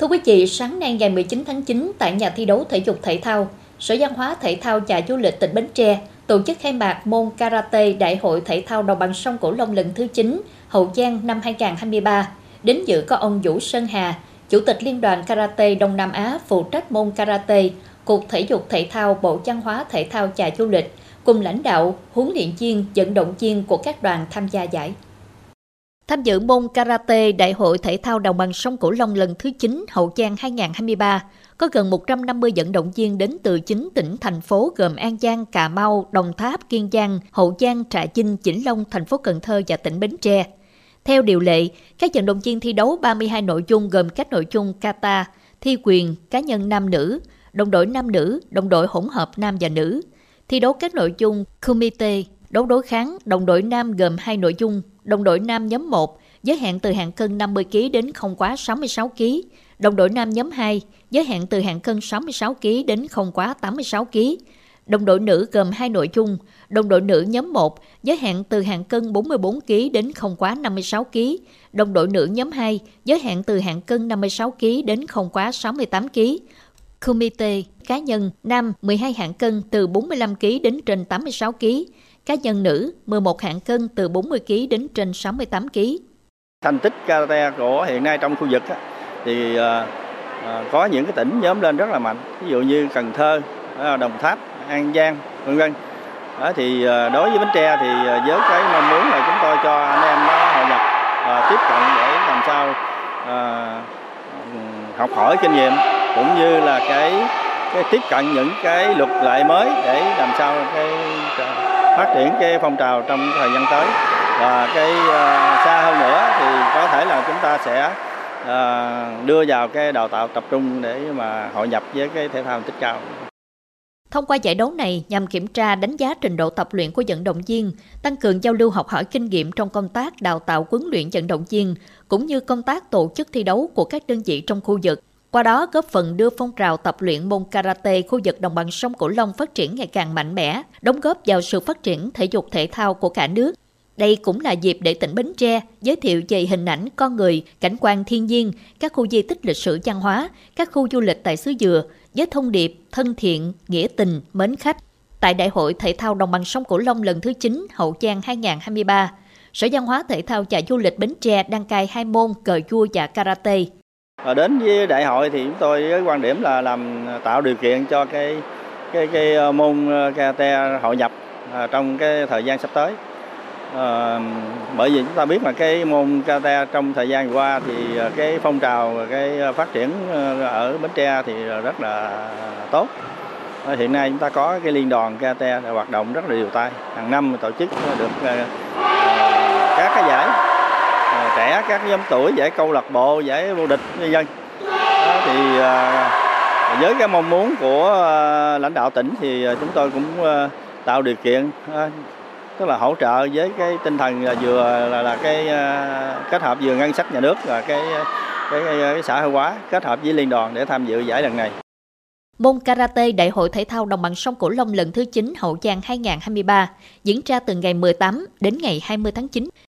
Thưa quý vị, sáng nay ngày 19 tháng 9 tại nhà thi đấu thể dục thể thao, Sở Văn hóa Thể thao và Du lịch tỉnh Bến Tre tổ chức khai mạc môn Karate Đại hội Thể thao Đồng bằng sông Cửu Long lần thứ 9 Hậu Giang năm 2023. Đến dự có ông Vũ Sơn Hà, Chủ tịch Liên đoàn Karate Đông Nam Á phụ trách môn Karate, Cục Thể dục Thể thao Bộ Văn hóa Thể thao và Du lịch, cùng lãnh đạo, huấn luyện viên, vận động viên của các đoàn tham gia giải. Tham dự môn Karate Đại hội Thể thao Đồng bằng sông Cửu Long lần thứ 9 Hậu Giang 2023, có gần 150 vận động viên đến từ 9 tỉnh, thành phố gồm An Giang, Cà Mau, Đồng Tháp, Kiên Giang, Hậu Giang, Trà Vinh, Vĩnh Long, thành phố Cần Thơ và tỉnh Bến Tre. Theo điều lệ, các vận động viên thi đấu 32 nội dung gồm các nội dung kata, thi quyền, cá nhân nam nữ, đồng đội nam nữ, đồng đội hỗn hợp nam và nữ. Thi đấu các nội dung kumite, đấu đối kháng, đồng đội nam gồm 2 nội dung, đồng đội nam nhóm 1, giới hạn từ hạng cân 50kg đến không quá 66kg, đồng đội nam nhóm 2, giới hạn từ hạng cân 66kg đến không quá 86kg. Đồng đội nữ gồm 2 nội dung, đồng đội nữ nhóm 1, giới hạn từ hạng cân 44kg đến không quá 56kg, đồng đội nữ nhóm 2, giới hạn từ hạng cân 56kg đến không quá 68kg. Kumite, cá nhân, nam 12 hạng cân từ 45kg đến trên 86kg, cá nhân nữ 11 hạng cân từ 40kg đến trên 68kg. Thành tích karate của hiện nay trong khu vực thì có những cái tỉnh nhóm lên rất là mạnh, ví dụ như Cần Thơ, Đồng Tháp, An Giang, v.v. Thì đối với Bến Tre thì với cái mong muốn là chúng tôi cho anh em nó hội nhập và tiếp cận để làm sao học hỏi kinh nghiệm cũng như là cái tiếp cận những cái luật lệ mới để làm sao cái phát triển cái phong trào trong thời gian tới, và cái xa hơn nữa thì có thể là chúng ta sẽ đưa vào cái đào tạo tập trung để mà hội nhập với cái thể thao tích cao. Thông qua giải đấu này nhằm kiểm tra đánh giá trình độ tập luyện của vận động viên, tăng cường giao lưu học hỏi kinh nghiệm trong công tác đào tạo huấn luyện vận động viên, cũng như công tác tổ chức thi đấu của các đơn vị trong khu vực. Qua đó góp phần đưa phong trào tập luyện môn karate khu vực đồng bằng sông Cửu Long phát triển ngày càng mạnh mẽ, đóng góp vào sự phát triển thể dục thể thao của cả nước. Đây cũng là dịp để tỉnh Bến Tre giới thiệu về hình ảnh, con người, cảnh quan thiên nhiên, các khu di tích lịch sử văn hóa, các khu du lịch tại xứ Dừa với thông điệp thân thiện, nghĩa tình, mến khách. Tại Đại hội Thể thao Đồng bằng sông Cửu Long lần thứ 9 Hậu Giang 2023, Sở Văn hóa Thể thao và Du lịch Bến Tre đăng cai 2 môn cờ vua và karate. Và đến với đại hội thì chúng tôi với quan điểm là làm tạo điều kiện cho cái môn karate hội nhập trong cái thời gian sắp tới. Bởi vì chúng ta biết mà cái môn karate trong thời gian qua thì cái phong trào và cái phát triển ở Bến Tre thì rất là tốt. Hiện nay chúng ta có cái liên đoàn karate hoạt động rất là đều tay, hàng năm tổ chức được các cái giải trẻ, các nhóm tuổi, giải câu lạc bộ, giải vô địch nhân dân. Thì với cái mong muốn của lãnh đạo tỉnh thì chúng tôi cũng tạo điều kiện, tức là hỗ trợ với cái tinh thần là vừa là cái kết hợp vừa ngân sách nhà nước và cái xã hội hóa kết hợp với liên đoàn để tham dự giải lần này. Môn karate Đại hội Thể thao Đồng bằng sông Cửu Long lần thứ 9 Hậu Giang 2023 diễn ra từ ngày 18 đến ngày 20 tháng 9.